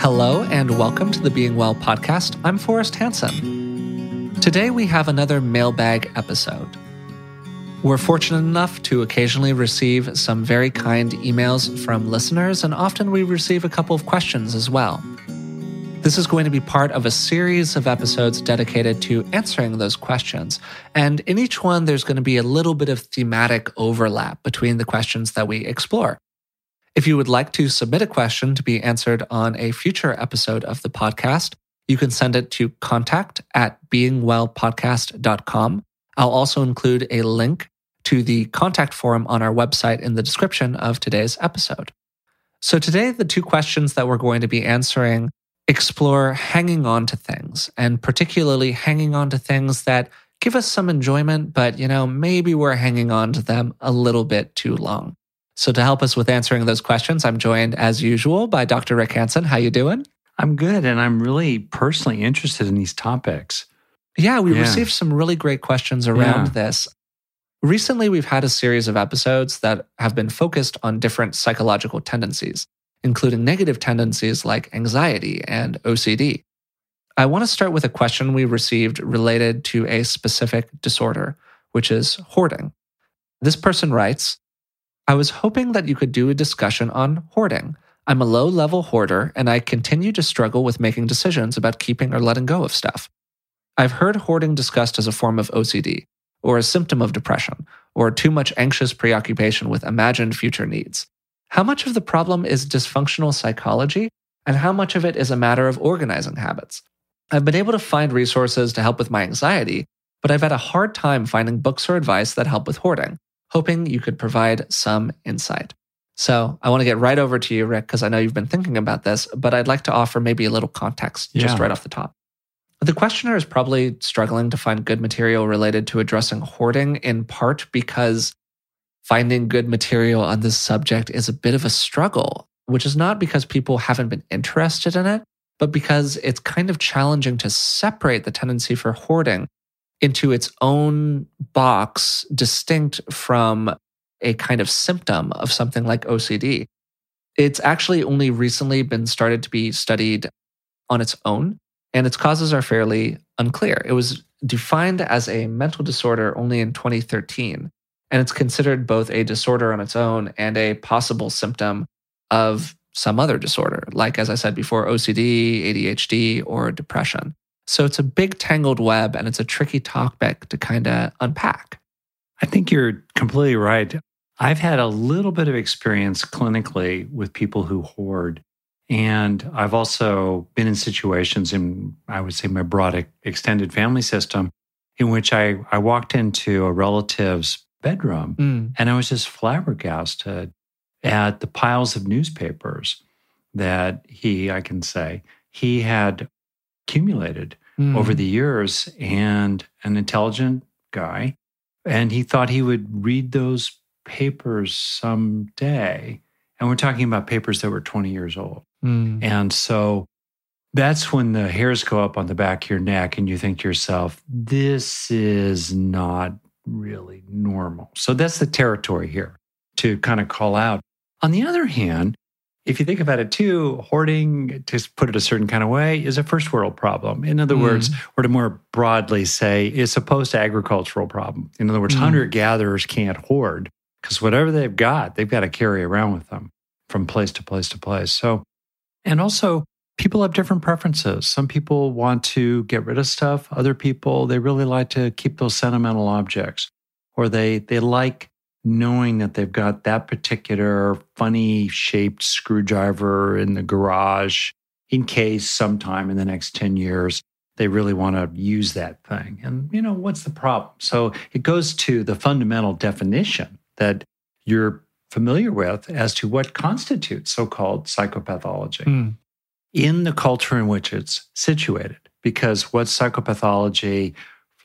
Hello and welcome to the Being Well podcast. I'm Forrest Hansen. Today we have another mailbag episode. We're fortunate enough to occasionally receive some very kind emails from listeners, and often we receive a couple of questions as well. This is going to be part of a series of episodes dedicated to answering those questions. And in each one, there's going to be a little bit of thematic overlap between the questions that we explore. If you would like to submit a question to be answered on a future episode of the podcast, you can send it to contact@beingwellpodcast.com. I'll also include a link to the contact form on our website in the description of today's episode. So today, the two questions that we're going to be answering explore hanging on to things, and particularly hanging on to things that give us some enjoyment, but maybe we're hanging on to them a little bit too long. So to help us with answering those questions, I'm joined as usual by Dr. Rick Hansen. How you doing? I'm good, and I'm really personally interested in these topics. Yeah, we received some really great questions around this. Recently, we've had a series of episodes that have been focused on different psychological tendencies, including negative tendencies like anxiety and OCD. I want to start with a question we received related to a specific disorder, which is hoarding. This person writes, I was hoping that you could do a discussion on hoarding. I'm a low-level hoarder, and I continue to struggle with making decisions about keeping or letting go of stuff. I've heard hoarding discussed as a form of OCD, or a symptom of depression, or too much anxious preoccupation with imagined future needs. How much of the problem is dysfunctional psychology, and how much of it is a matter of organizing habits? I've been able to find resources to help with my anxiety, but I've had a hard time finding books or advice that help with hoarding. Hoping you could provide some insight. So I want to get right over to you, Rick, because I know you've been thinking about this, but I'd like to offer maybe a little context just right off the top. The questioner is probably struggling to find good material related to addressing hoarding, in part because finding good material on this subject is a bit of a struggle, which is not because people haven't been interested in it, but because it's kind of challenging to separate the tendency for hoarding into its own box, distinct from a kind of symptom of something like OCD. It's actually only recently been started to be studied on its own, and its causes are fairly unclear. It was defined as a mental disorder only in 2013, and it's considered both a disorder on its own and a possible symptom of some other disorder, like, as I said before, OCD, ADHD, or depression. So it's a big tangled web, and it's a tricky topic to kind of unpack. I think you're completely right. I've had a little bit of experience clinically with people who hoard. And I've also been in situations in, I would say, my broad extended family system in which I walked into a relative's bedroom and I was just flabbergasted at the piles of newspapers that he had accumulated over the years, and an intelligent guy. And he thought he would read those papers someday. And we're talking about papers that were 20 years old. And so that's when the hairs go up on the back of your neck and you think to yourself, this is not really normal. So that's the territory here to kind of call out. On the other hand, if you think about it too, hoarding, to put it a certain kind of way, is a first world problem. In other words, or to more broadly say, it's a post-agricultural problem. In other words, hunter-gatherers can't hoard because whatever they've got to carry around with them from place to place to place. So, and also, people have different preferences. Some people want to get rid of stuff. Other people, they really like to keep those sentimental objects, or they like knowing that they've got that particular funny-shaped screwdriver in the garage in case sometime in the next 10 years they really want to use that thing. And, what's the problem? So it goes to the fundamental definition that you're familiar with as to what constitutes so-called psychopathology in the culture in which it's situated. Because what's psychopathology,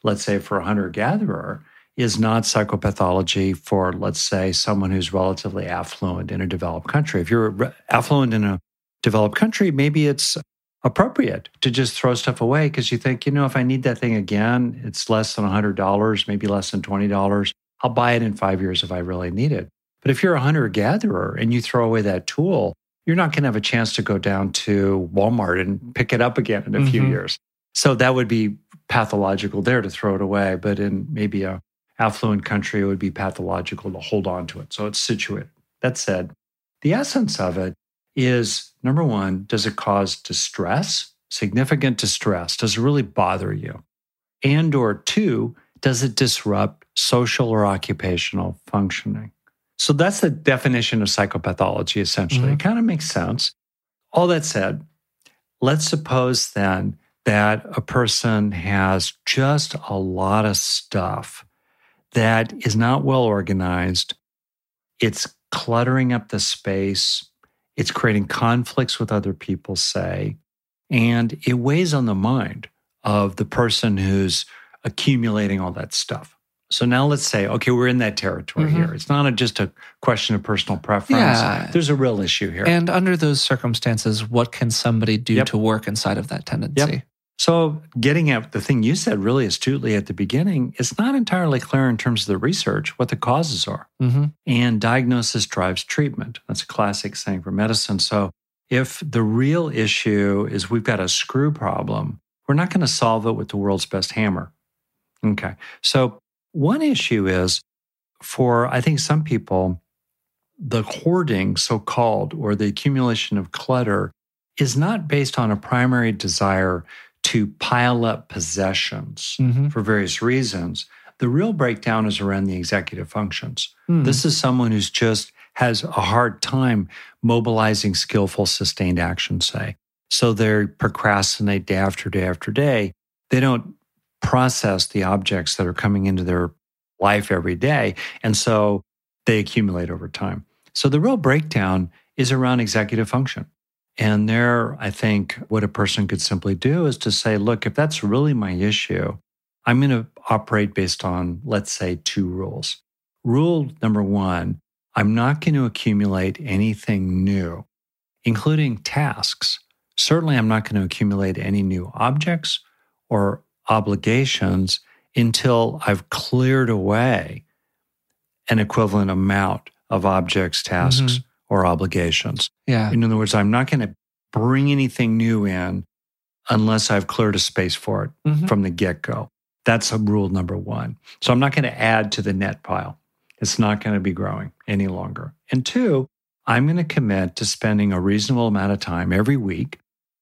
let's say, for a hunter-gatherer, is not psychopathology for, let's say, someone who's relatively affluent in a developed country. If you're affluent in a developed country, maybe it's appropriate to just throw stuff away because you think, if I need that thing again, it's less than $100, maybe less than $20. I'll buy it in 5 years if I really need it. But if you're a hunter-gatherer and you throw away that tool, you're not going to have a chance to go down to Walmart and pick it up again in a few years. So that would be pathological there to throw it away. But in maybe a affluent country, it would be pathological to hold on to it. So it's situated. That said, the essence of it is, number one, does it cause distress, significant distress? Does it really bother you? And or two, does it disrupt social or occupational functioning? So that's the definition of psychopathology, essentially. It kind of makes sense. All that said, let's suppose then that a person has just a lot of stuff that is not well organized. It's cluttering up the space. It's creating conflicts with other people, say, and it weighs on the mind of the person who's accumulating all that stuff. So now let's say, okay, we're in that territory here. It's not just a question of personal preference. Yeah. There's a real issue here. And under those circumstances, what can somebody do to work inside of that tendency? So getting at the thing you said really astutely at the beginning, it's not entirely clear in terms of the research what the causes are. And diagnosis drives treatment. That's a classic saying for medicine. So if the real issue is we've got a screw problem, we're not going to solve it with the world's best hammer. Okay. So one issue is for, I think, some people, the hoarding, so-called, or the accumulation of clutter is not based on a primary desire to pile up possessions for various reasons. The real breakdown is around the executive functions. This is someone who's just has a hard time mobilizing skillful, sustained action, say. So they procrastinate day after day after day. They don't process the objects that are coming into their life every day. And so they accumulate over time. So the real breakdown is around executive function. And there, I think what a person could simply do is to say, look, if that's really my issue, I'm going to operate based on, let's say, two rules. Rule number one, I'm not going to accumulate anything new, including tasks. Certainly, I'm not going to accumulate any new objects or obligations until I've cleared away an equivalent amount of objects, tasks, or obligations. In other words, I'm not going to bring anything new in unless I've cleared a space for it from the get-go. That's rule number one. So I'm not going to add to the net pile. It's not going to be growing any longer. And two, I'm going to commit to spending a reasonable amount of time every week,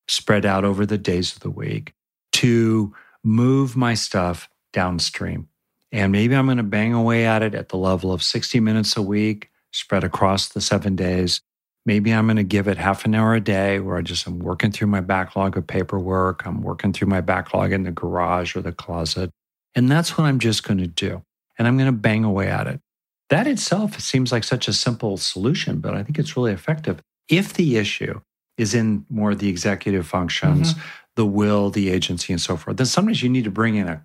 spread out over the days of the week, to move my stuff downstream. And maybe I'm going to bang away at it at the level of 60 minutes a week, spread across the 7 days. Maybe I'm going to give it half an hour a day where I'm working through my backlog of paperwork. I'm working through my backlog in the garage or the closet. And that's what I'm just going to do. And I'm going to bang away at it. That itself seems like such a simple solution, but I think it's really effective. If the issue is in more of the executive functions, the will, the agency, and so forth, then sometimes you need to bring in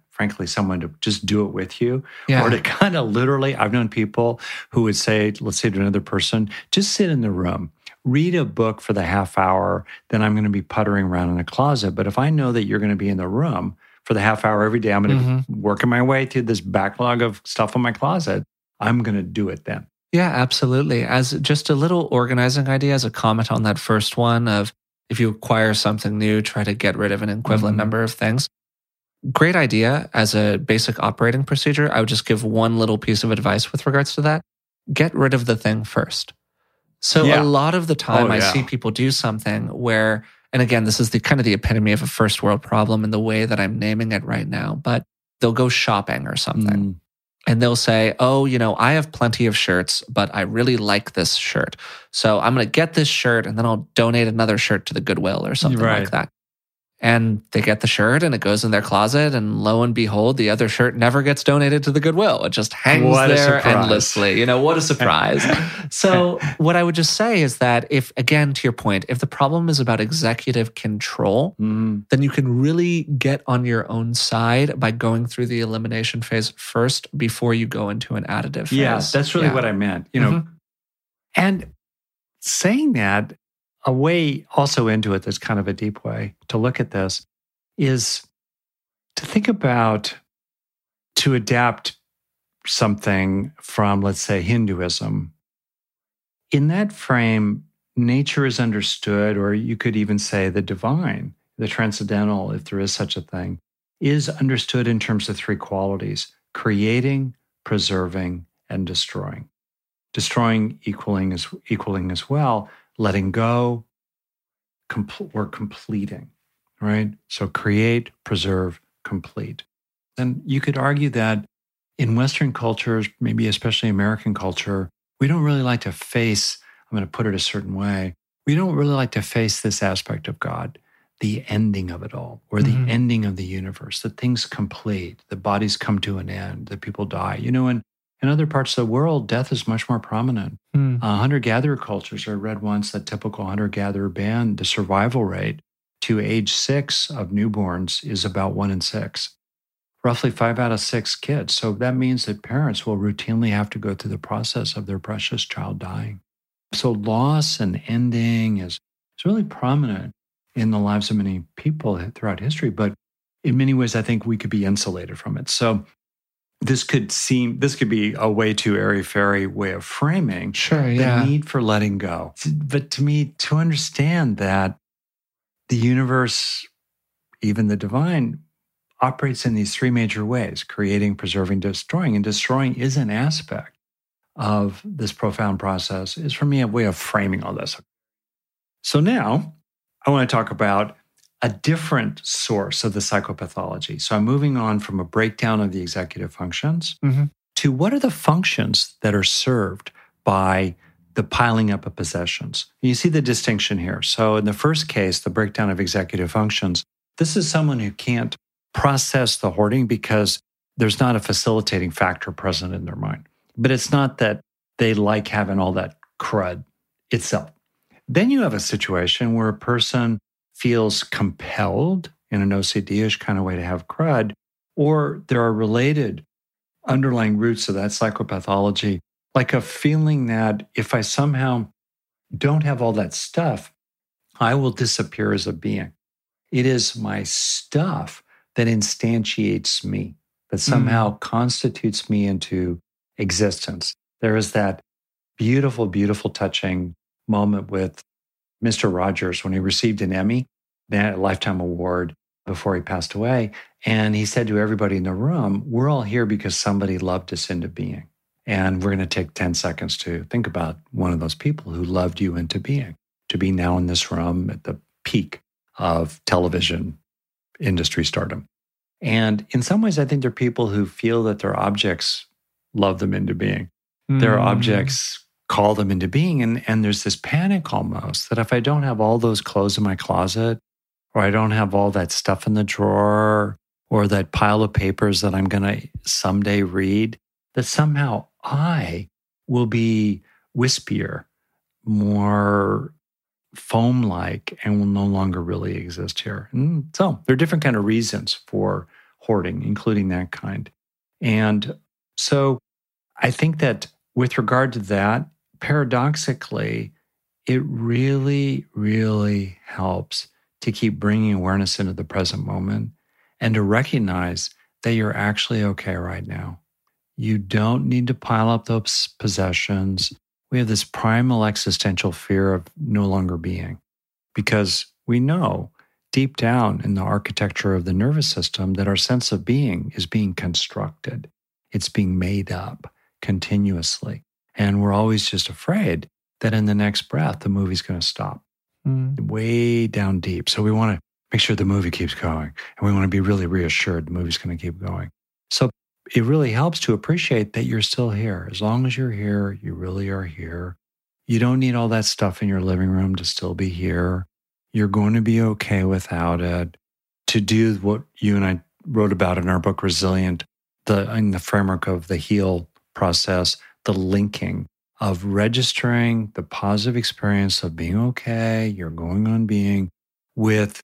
someone to just do it with you, or to kind of literally, I've known people who would say, let's say to another person, just sit in the room, read a book for the half hour, then I'm going to be puttering around in a closet. But if I know that you're going to be in the room for the half hour every day, I'm going to be working my way through this backlog of stuff in my closet, I'm going to do it then. Yeah, absolutely. As just a little organizing idea, as a comment on that first one of if you acquire something new, try to get rid of an equivalent number of things. Great idea as a basic operating procedure. I would just give one little piece of advice with regards to that. Get rid of the thing first. So a lot of the time I see people do something where, and again, this is the kind of the epitome of a first world problem in the way that I'm naming it right now, but they'll go shopping or something. And they'll say, oh, you know, I have plenty of shirts, but I really like this shirt. So I'm going to get this shirt and then I'll donate another shirt to the Goodwill or something like that. And they get the shirt and it goes in their closet. And lo and behold, the other shirt never gets donated to the Goodwill. It just hangs there endlessly. You know, what a surprise. So what I would just say is that if, again, to your point, if the problem is about executive control, then you can really get on your own side by going through the elimination phase first before you go into an additive phase. Yeah, that's really what I meant. You know, and saying that, a way also into it that's kind of a deep way to look at this is to think about, to adapt something from, let's say, Hinduism. In that frame, nature is understood, or you could even say the divine, the transcendental, if there is such a thing, is understood in terms of three qualities: creating, preserving, and destroying. Destroying equaling as well, letting go, or completing, right? So create, preserve, complete. And you could argue that in Western cultures, maybe especially American culture, we don't really like to face, I'm going to put it a certain way, we don't really like to face this aspect of God, the ending of it all, or the ending of the universe, that things complete, the bodies come to an end, that people die. You know, in other parts of the world, death is much more prominent. Hunter-gatherer cultures, I read once that typical hunter-gatherer band, the survival rate to age 6 of newborns is about 1 in 6, roughly 5 out of 6 kids. So that means that parents will routinely have to go through the process of their precious child dying. So loss and ending is really prominent in the lives of many people throughout history, but in many ways, I think we could be insulated from it. So this could be a way too airy-fairy way of framing the need for letting go. But to me, to understand that the universe, even the divine, operates in these three major ways: creating, preserving, destroying. And destroying is an aspect of this profound process, is for me a way of framing all this. So now I want to talk about a different source of the psychopathology. So I'm moving on from a breakdown of the executive functions to what are the functions that are served by the piling up of possessions. You see the distinction here. So in the first case, the breakdown of executive functions, this is someone who can't process the hoarding because there's not a facilitating factor present in their mind. But it's not that they like having all that crud itself. Then you have a situation where a person feels compelled in an OCD-ish kind of way to have crud, or there are related underlying roots of that psychopathology, like a feeling that if I somehow don't have all that stuff, I will disappear as a being. It is my stuff that instantiates me, that somehow constitutes me into existence. There is that beautiful, beautiful, touching moment with Mr. Rogers when he received an Emmy, a Lifetime Award, before he passed away. And he said to everybody in the room, we're all here because somebody loved us into being. And we're going to take 10 seconds to think about one of those people who loved you into being, to be now in this room at the peak of television industry stardom. And in some ways, I think there are people who feel that their objects love them into being. Their objects call them into being. And there's this panic almost that if I don't have all those clothes in my closet, or I don't have all that stuff in the drawer, or that pile of papers that I'm going to someday read, that somehow I will be wispier, more foam-like, and will no longer really exist here. And so there are different kind of reasons for hoarding, including that kind. And so I think that with regard to that, paradoxically, it really, really helps to keep bringing awareness into the present moment and to recognize that you're actually okay right now. You don't need to pile up those possessions. We have this primal existential fear of no longer being, because we know deep down in the architecture of the nervous system that our sense of being is being constructed. It's being made up continuously. And we're always just afraid that in the next breath, the movie's going to stop way down deep. So we want to make sure the movie keeps going. And we want to be really reassured the movie's going to keep going. So it really helps to appreciate that you're still here. As long as you're here, you really are here. You don't need all that stuff in your living room to still be here. You're going to be okay without it. To do what you and I wrote about in our book, Resilient, in the framework of the HEAL process, the linking of registering the positive experience of being okay, you're going on being, with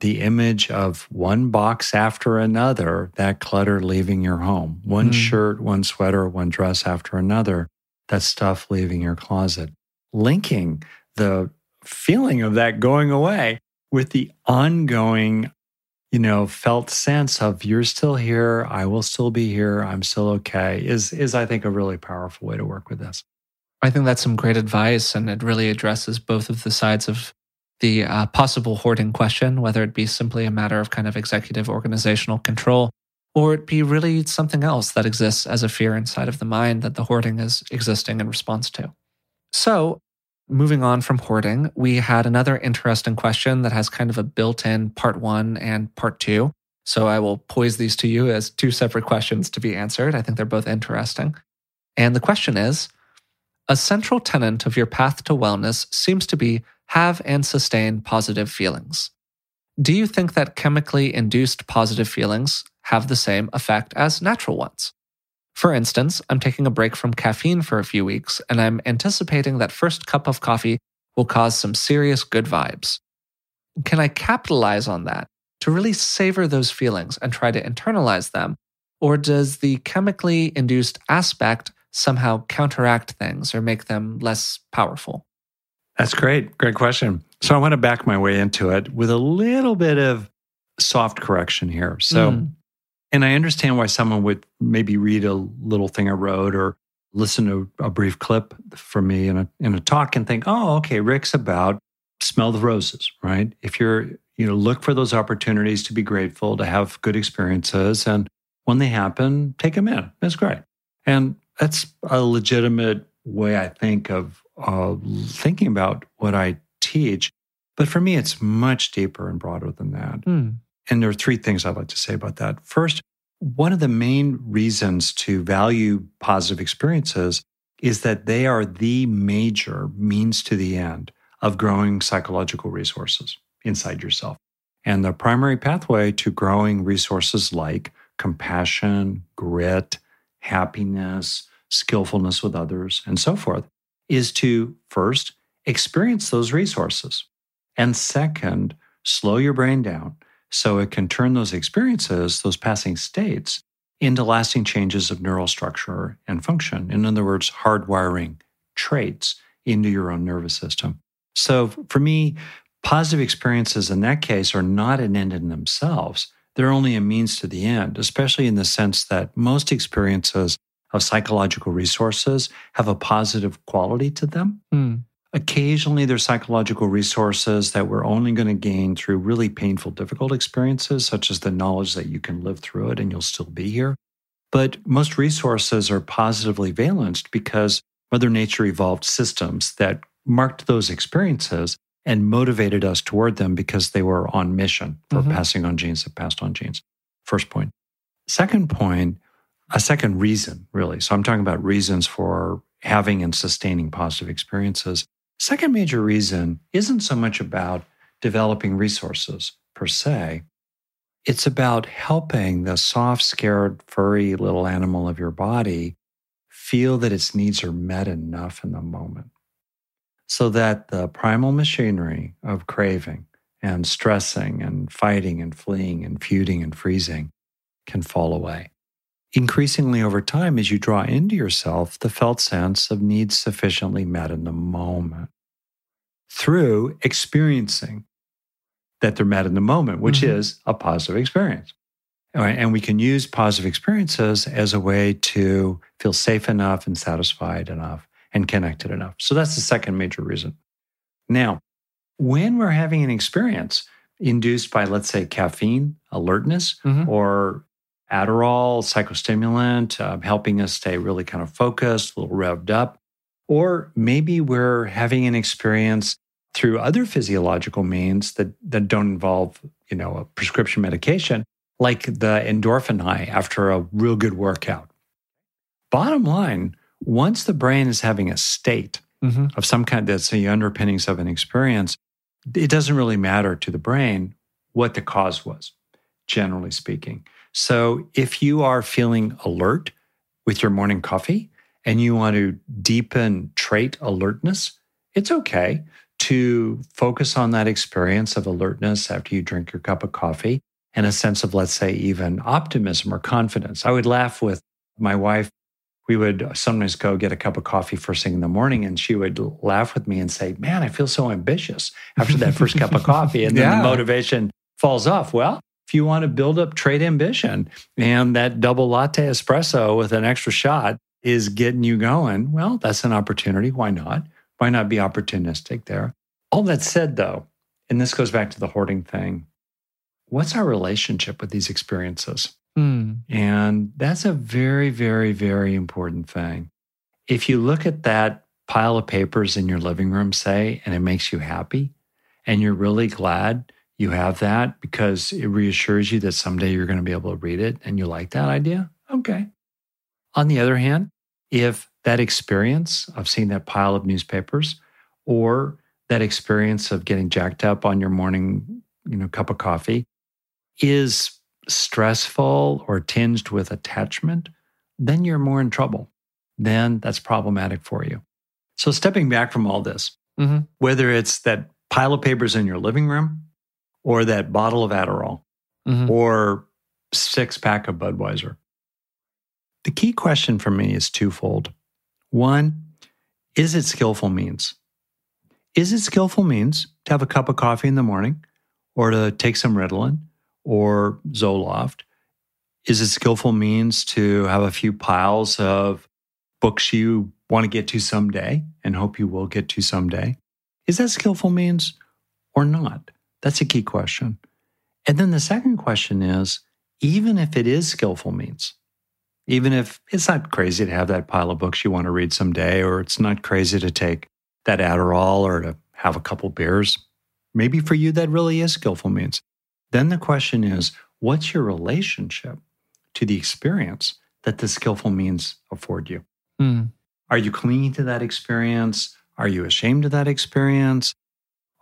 the image of one box after another, that clutter leaving your home. One shirt, one sweater, one dress after another, that stuff leaving your closet. Linking the feeling of that going away with the ongoing felt sense of you're still here, I will still be here, I'm still okay, is I think a really powerful way to work with this. I think that's some great advice, and it really addresses both of the sides of the possible hoarding question, whether it be simply a matter of kind of executive organizational control, or it be really something else that exists as a fear inside of the mind that the hoarding is existing in response to. So moving on from hoarding, we had another interesting question that has kind of a built-in part one and part two. So I will pose these to you as two separate questions to be answered. I think they're both interesting. And the question is, a central tenet of your path to wellness seems to be have and sustain positive feelings. Do you think that chemically induced positive feelings have the same effect as natural ones? For instance, I'm taking a break from caffeine for a few weeks, and I'm anticipating that first cup of coffee will cause some serious good vibes. Can I capitalize on that to really savor those feelings and try to internalize them? Or does the chemically induced aspect somehow counteract things or make them less powerful? That's great. Great question. So I want to back my way into it with a little bit of soft correction here. So, and I understand why someone would maybe read a little thing I wrote or listen to a brief clip from me in a talk and think, oh, okay, Rick's about smell the roses, right? If you're, look for those opportunities to be grateful, to have good experiences. And when they happen, take them in. That's great. And that's a legitimate way I think of thinking about what I teach. But for me, it's much deeper and broader than that. And there are three things I'd like to say about that. First, one of the main reasons to value positive experiences is that they are the major means to the end of growing psychological resources inside yourself. And the primary pathway to growing resources like compassion, grit, happiness, skillfulness with others, and so forth, is to first experience those resources. And second, slow your brain down so it can turn those experiences, those passing states, into lasting changes of neural structure and function. In other words, hardwiring traits into your own nervous system. So for me, positive experiences in that case are not an end in themselves. They're only a means to the end, especially in the sense that most experiences of psychological resources have a positive quality to them. Occasionally, there's psychological resources that we're only going to gain through really painful, difficult experiences, such as the knowledge that you can live through it and you'll still be here. But most resources are positively valenced because Mother Nature evolved systems that marked those experiences and motivated us toward them because they were on mission for passing on genes that passed on genes. First point. Second point, a second reason, really. So I'm talking about reasons for having and sustaining positive experiences. Second major reason isn't so much about developing resources per se. It's about helping the soft, scared, furry little animal of your body feel that its needs are met enough in the moment so that the primal machinery of craving and stressing and fighting and fleeing and feuding and freezing can fall away. Increasingly over time, as you draw into yourself the felt sense of needs sufficiently met in the moment through experiencing that they're met in the moment, which is a positive experience. And we can use positive experiences as a way to feel safe enough and satisfied enough and connected enough. So that's the second major reason. Now, when we're having an experience induced by, let's say, caffeine, alertness, or Adderall, psychostimulant, helping us stay really kind of focused, a little revved up. Or maybe we're having an experience through other physiological means that don't involve, a prescription medication, like the endorphin high after a real good workout. Bottom line, once the brain is having a state of some kind, that's the underpinnings of an experience, it doesn't really matter to the brain what the cause was, generally speaking. So if you are feeling alert with your morning coffee and you want to deepen trait alertness, it's okay to focus on that experience of alertness after you drink your cup of coffee and a sense of, let's say, even optimism or confidence. I would laugh with my wife. We would sometimes go get a cup of coffee first thing in the morning, and she would laugh with me and say, man, I feel so ambitious after that first cup of coffee. And then the motivation falls off. Well, if you want to build up trait ambition and that double latte espresso with an extra shot is getting you going, well, that's an opportunity. Why not? Why not be opportunistic there? All that said, though, and this goes back to the hoarding thing, what's our relationship with these experiences? Mm. And that's a very, very, very important thing. If you look at that pile of papers in your living room, say, and it makes you happy, and you're really glad you have that because it reassures you that someday you're going to be able to read it and you like that idea, okay. On the other hand, if that experience of seeing that pile of newspapers or that experience of getting jacked up on your morning, cup of coffee is stressful or tinged with attachment, then you're more in trouble. Then that's problematic for you. So stepping back from all this, whether it's that pile of papers in your living room or that bottle of Adderall or 6-pack of Budweiser, the key question for me is twofold. One, is it skillful means? Is it skillful means to have a cup of coffee in the morning or to take some Ritalin or Zoloft? Is it skillful means to have a few piles of books you want to get to someday and hope you will get to someday? Is that skillful means or not? That's a key question. And then the second question is, even if it is skillful means, even if it's not crazy to have that pile of books you want to read someday, or it's not crazy to take that Adderall or to have a couple beers, maybe for you that really is skillful means. Then the question is, what's your relationship to the experience that the skillful means afford you? Mm. Are you clinging to that experience? Are you ashamed of that experience?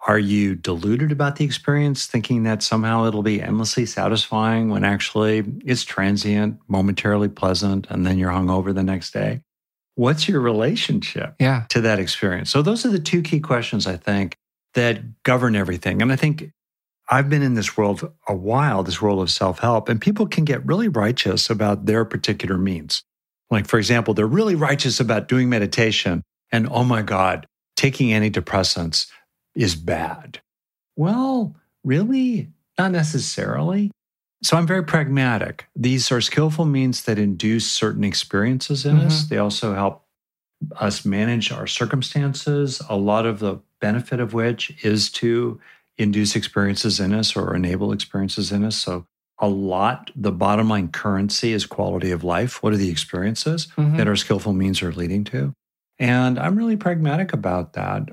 Are you deluded about the experience, thinking that somehow it'll be endlessly satisfying when actually it's transient, momentarily pleasant, and then you're hungover the next day? What's your relationship to that experience? So those are the two key questions, I think, that govern everything. And I think I've been in this world a while, this world of self-help, and people can get really righteous about their particular means. Like, for example, they're really righteous about doing meditation and, oh my God, taking antidepressants is bad. Well, really? Not necessarily. So I'm very pragmatic. These are skillful means that induce certain experiences in us. They also help us manage our circumstances, a lot of the benefit of which is to induce experiences in us or enable experiences in us. So a lot, the bottom line currency is quality of life. What are the experiences that our skillful means are leading to? And I'm really pragmatic about that.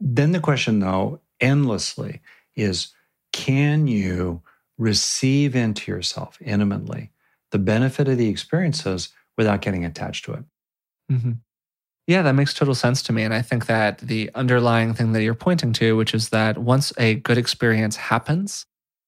Then the question, though, endlessly is, can you receive into yourself intimately the benefit of the experiences without getting attached to it? Yeah, that makes total sense to me. And I think that the underlying thing that you're pointing to, which is that once a good experience happens,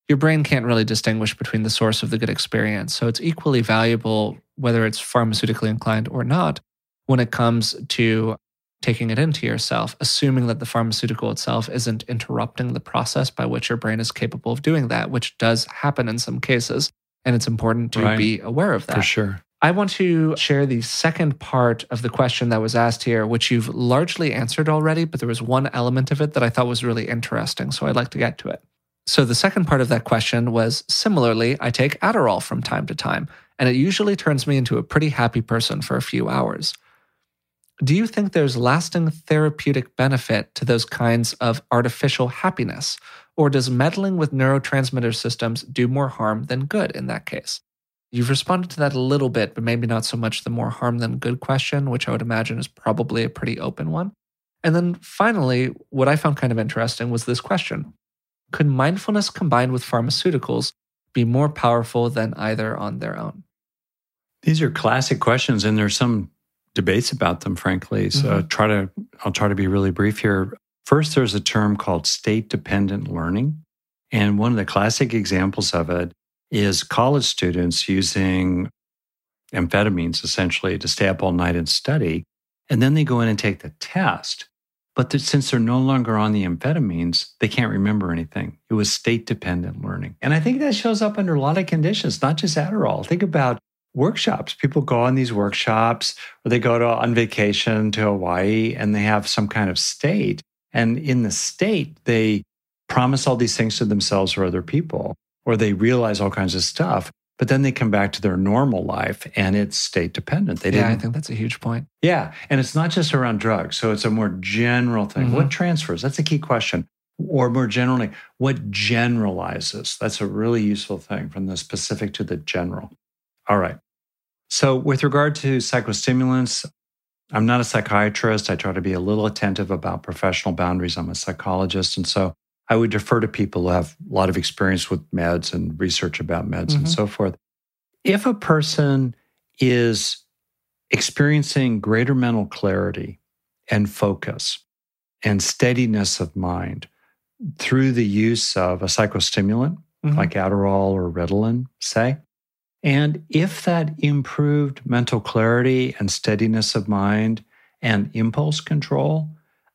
your brain can't really distinguish between the source of the good experience. So it's equally valuable, whether it's pharmaceutically inclined or not, when it comes to taking it into yourself, assuming that the pharmaceutical itself isn't interrupting the process by which your brain is capable of doing that, which does happen in some cases. And it's important to be aware of that. For sure. I want to share the second part of the question that was asked here, which you've largely answered already, but there was one element of it that I thought was really interesting, so I'd like to get to it. So the second part of that question was, similarly, I take Adderall from time to time, and it usually turns me into a pretty happy person for a few hours. Do you think there's lasting therapeutic benefit to those kinds of artificial happiness, or does meddling with neurotransmitter systems do more harm than good in that case? You've responded to that a little bit, but maybe not so much the more harm than good question, which I would imagine is probably a pretty open one. And then finally, what I found kind of interesting was this question. Could mindfulness combined with pharmaceuticals be more powerful than either on their own? These are classic questions, and there's some debates about them, frankly. So I'll try to be really brief here. First, there's a term called state-dependent learning. And one of the classic examples of it is college students using amphetamines, essentially, to stay up all night and study. And then they go in and take the test. But since they're no longer on the amphetamines, they can't remember anything. It was state-dependent learning. And I think that shows up under a lot of conditions, not just Adderall. Think about workshops. People go on these workshops, or they go on vacation to Hawaii, and they have some kind of state. And in the state, they promise all these things to themselves or other people, or they realize all kinds of stuff. But then they come back to their normal life and it's state dependent. They didn't. I think that's a huge point. Yeah. And it's not just around drugs. So it's a more general thing. Mm-hmm. What transfers? That's a key question. Or more generally, what generalizes? That's a really useful thing, from the specific to the general. All right. So with regard to psychostimulants, I'm not a psychiatrist. I try to be a little attentive about professional boundaries. I'm a psychologist. And so I would defer to people who have a lot of experience with meds and research about meds and so forth. If a person is experiencing greater mental clarity and focus and steadiness of mind through the use of a psychostimulant, like Adderall or Ritalin, say, and if that improved mental clarity and steadiness of mind and impulse control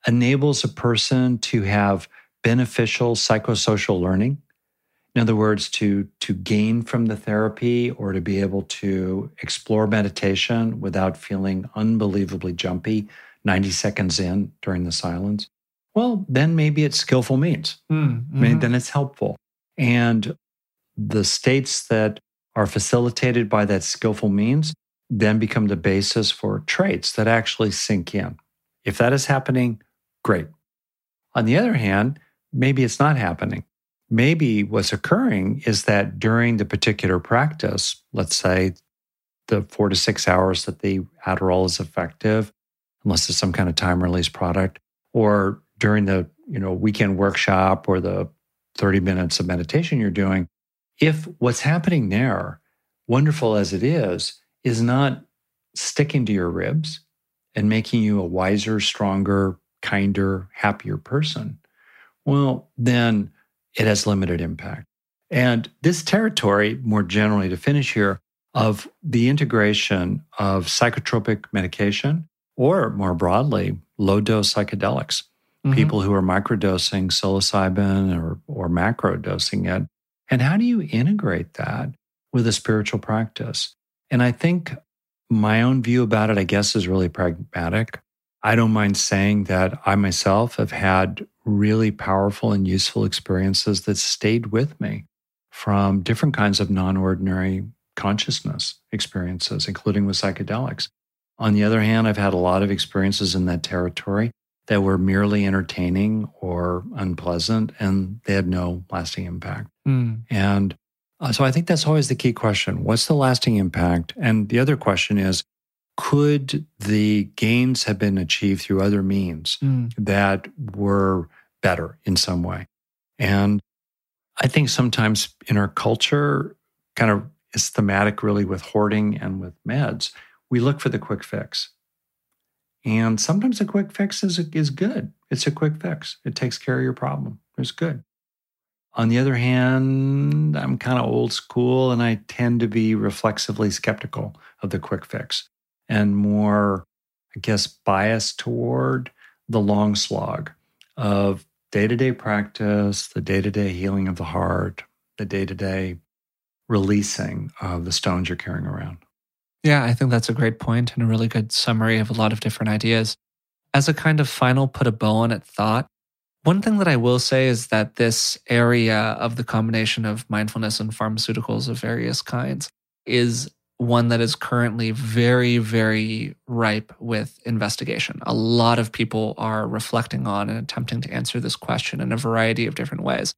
enables a person to have beneficial psychosocial learning. In other words, to gain from the therapy or to be able to explore meditation without feeling unbelievably jumpy 90 seconds in during the silence, well, then maybe it's skillful means. Maybe then it's helpful. And the states that are facilitated by that skillful means then become the basis for traits that actually sink in. If that is happening, great. On the other hand, maybe it's not happening. Maybe what's occurring is that during the particular practice, let's say the 4 to 6 hours that the Adderall is effective, unless it's some kind of time-release product, or during the weekend workshop or the 30 minutes of meditation you're doing, if what's happening there, wonderful as it is not sticking to your ribs and making you a wiser, stronger, kinder, happier person, well, then it has limited impact. And this territory, more generally to finish here, of the integration of psychotropic medication or more broadly, low-dose psychedelics, people who are microdosing psilocybin or macrodosing it. And how do you integrate that with a spiritual practice? And I think my own view about it, I guess, is really pragmatic. I don't mind saying that I myself have had really powerful and useful experiences that stayed with me from different kinds of non-ordinary consciousness experiences, including with psychedelics. On the other hand, I've had a lot of experiences in that territory that were merely entertaining or unpleasant, and they had no lasting impact. And so I think that's always the key question. What's the lasting impact? And the other question is, could the gains have been achieved through other means that were better in some way? And I think sometimes in our culture, kind of it's thematic really with hoarding and with meds, we look for the quick fix. And sometimes a quick fix is good. It's a quick fix. It takes care of your problem. It's good. On the other hand, I'm kind of old school and I tend to be reflexively skeptical of the quick fix, and more, I guess, biased toward the long slog of day-to-day practice, the day-to-day healing of the heart, the day-to-day releasing of the stones you're carrying around. Yeah, I think that's a great point and a really good summary of a lot of different ideas. As a kind of final put a bow on it thought, one thing that I will say is that this area of the combination of mindfulness and pharmaceuticals of various kinds is one that is currently very, very ripe with investigation. A lot of people are reflecting on and attempting to answer this question in a variety of different ways.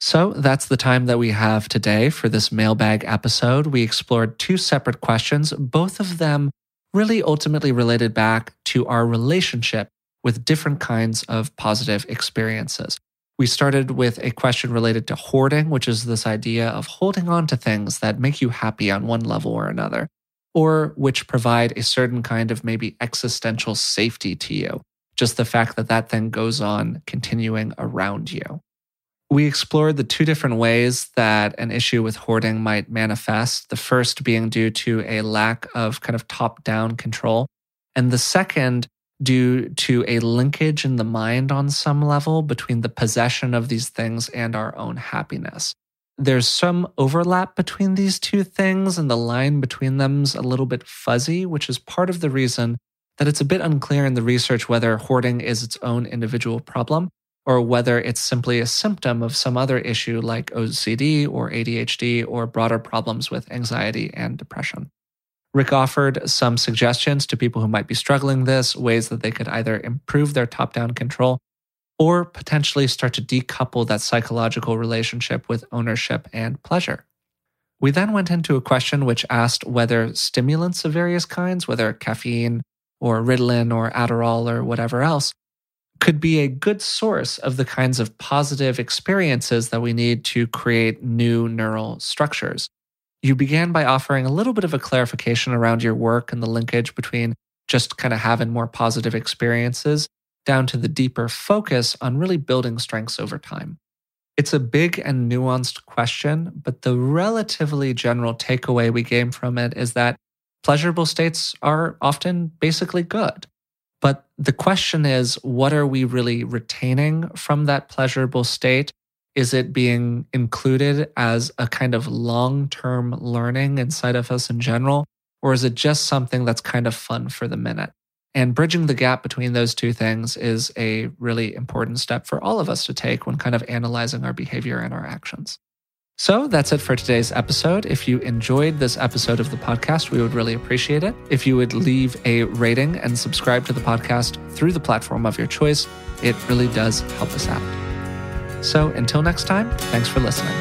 So that's the time that we have today for this mailbag episode. We explored two separate questions, both of them really ultimately related back to our relationship with different kinds of positive experiences. We started with a question related to hoarding, which is this idea of holding on to things that make you happy on one level or another, or which provide a certain kind of maybe existential safety to you, just the fact that that thing goes on continuing around you. We explored the two different ways that an issue with hoarding might manifest, the first being due to a lack of kind of top-down control, and the second due to a linkage in the mind on some level between the possession of these things and our own happiness. There's some overlap between these two things, and the line between them's a little bit fuzzy, which is part of the reason that it's a bit unclear in the research whether hoarding is its own individual problem or whether it's simply a symptom of some other issue like OCD or ADHD or broader problems with anxiety and depression. Rick offered some suggestions to people who might be struggling with this, ways that they could either improve their top-down control or potentially start to decouple that psychological relationship with ownership and pleasure. We then went into a question which asked whether stimulants of various kinds, whether caffeine or Ritalin or Adderall or whatever else, could be a good source of the kinds of positive experiences that we need to create new neural structures. You began by offering a little bit of a clarification around your work and the linkage between just kind of having more positive experiences down to the deeper focus on really building strengths over time. It's a big and nuanced question, but the relatively general takeaway we gained from it is that pleasurable states are often basically good. But the question is, what are we really retaining from that pleasurable state? Is it being included as a kind of long-term learning inside of us in general? Or is it just something that's kind of fun for the minute? And bridging the gap between those two things is a really important step for all of us to take when kind of analyzing our behavior and our actions. So that's it for today's episode. If you enjoyed this episode of the podcast, we would really appreciate it if you would leave a rating and subscribe to the podcast through the platform of your choice. It really does help us out. So until next time, thanks for listening.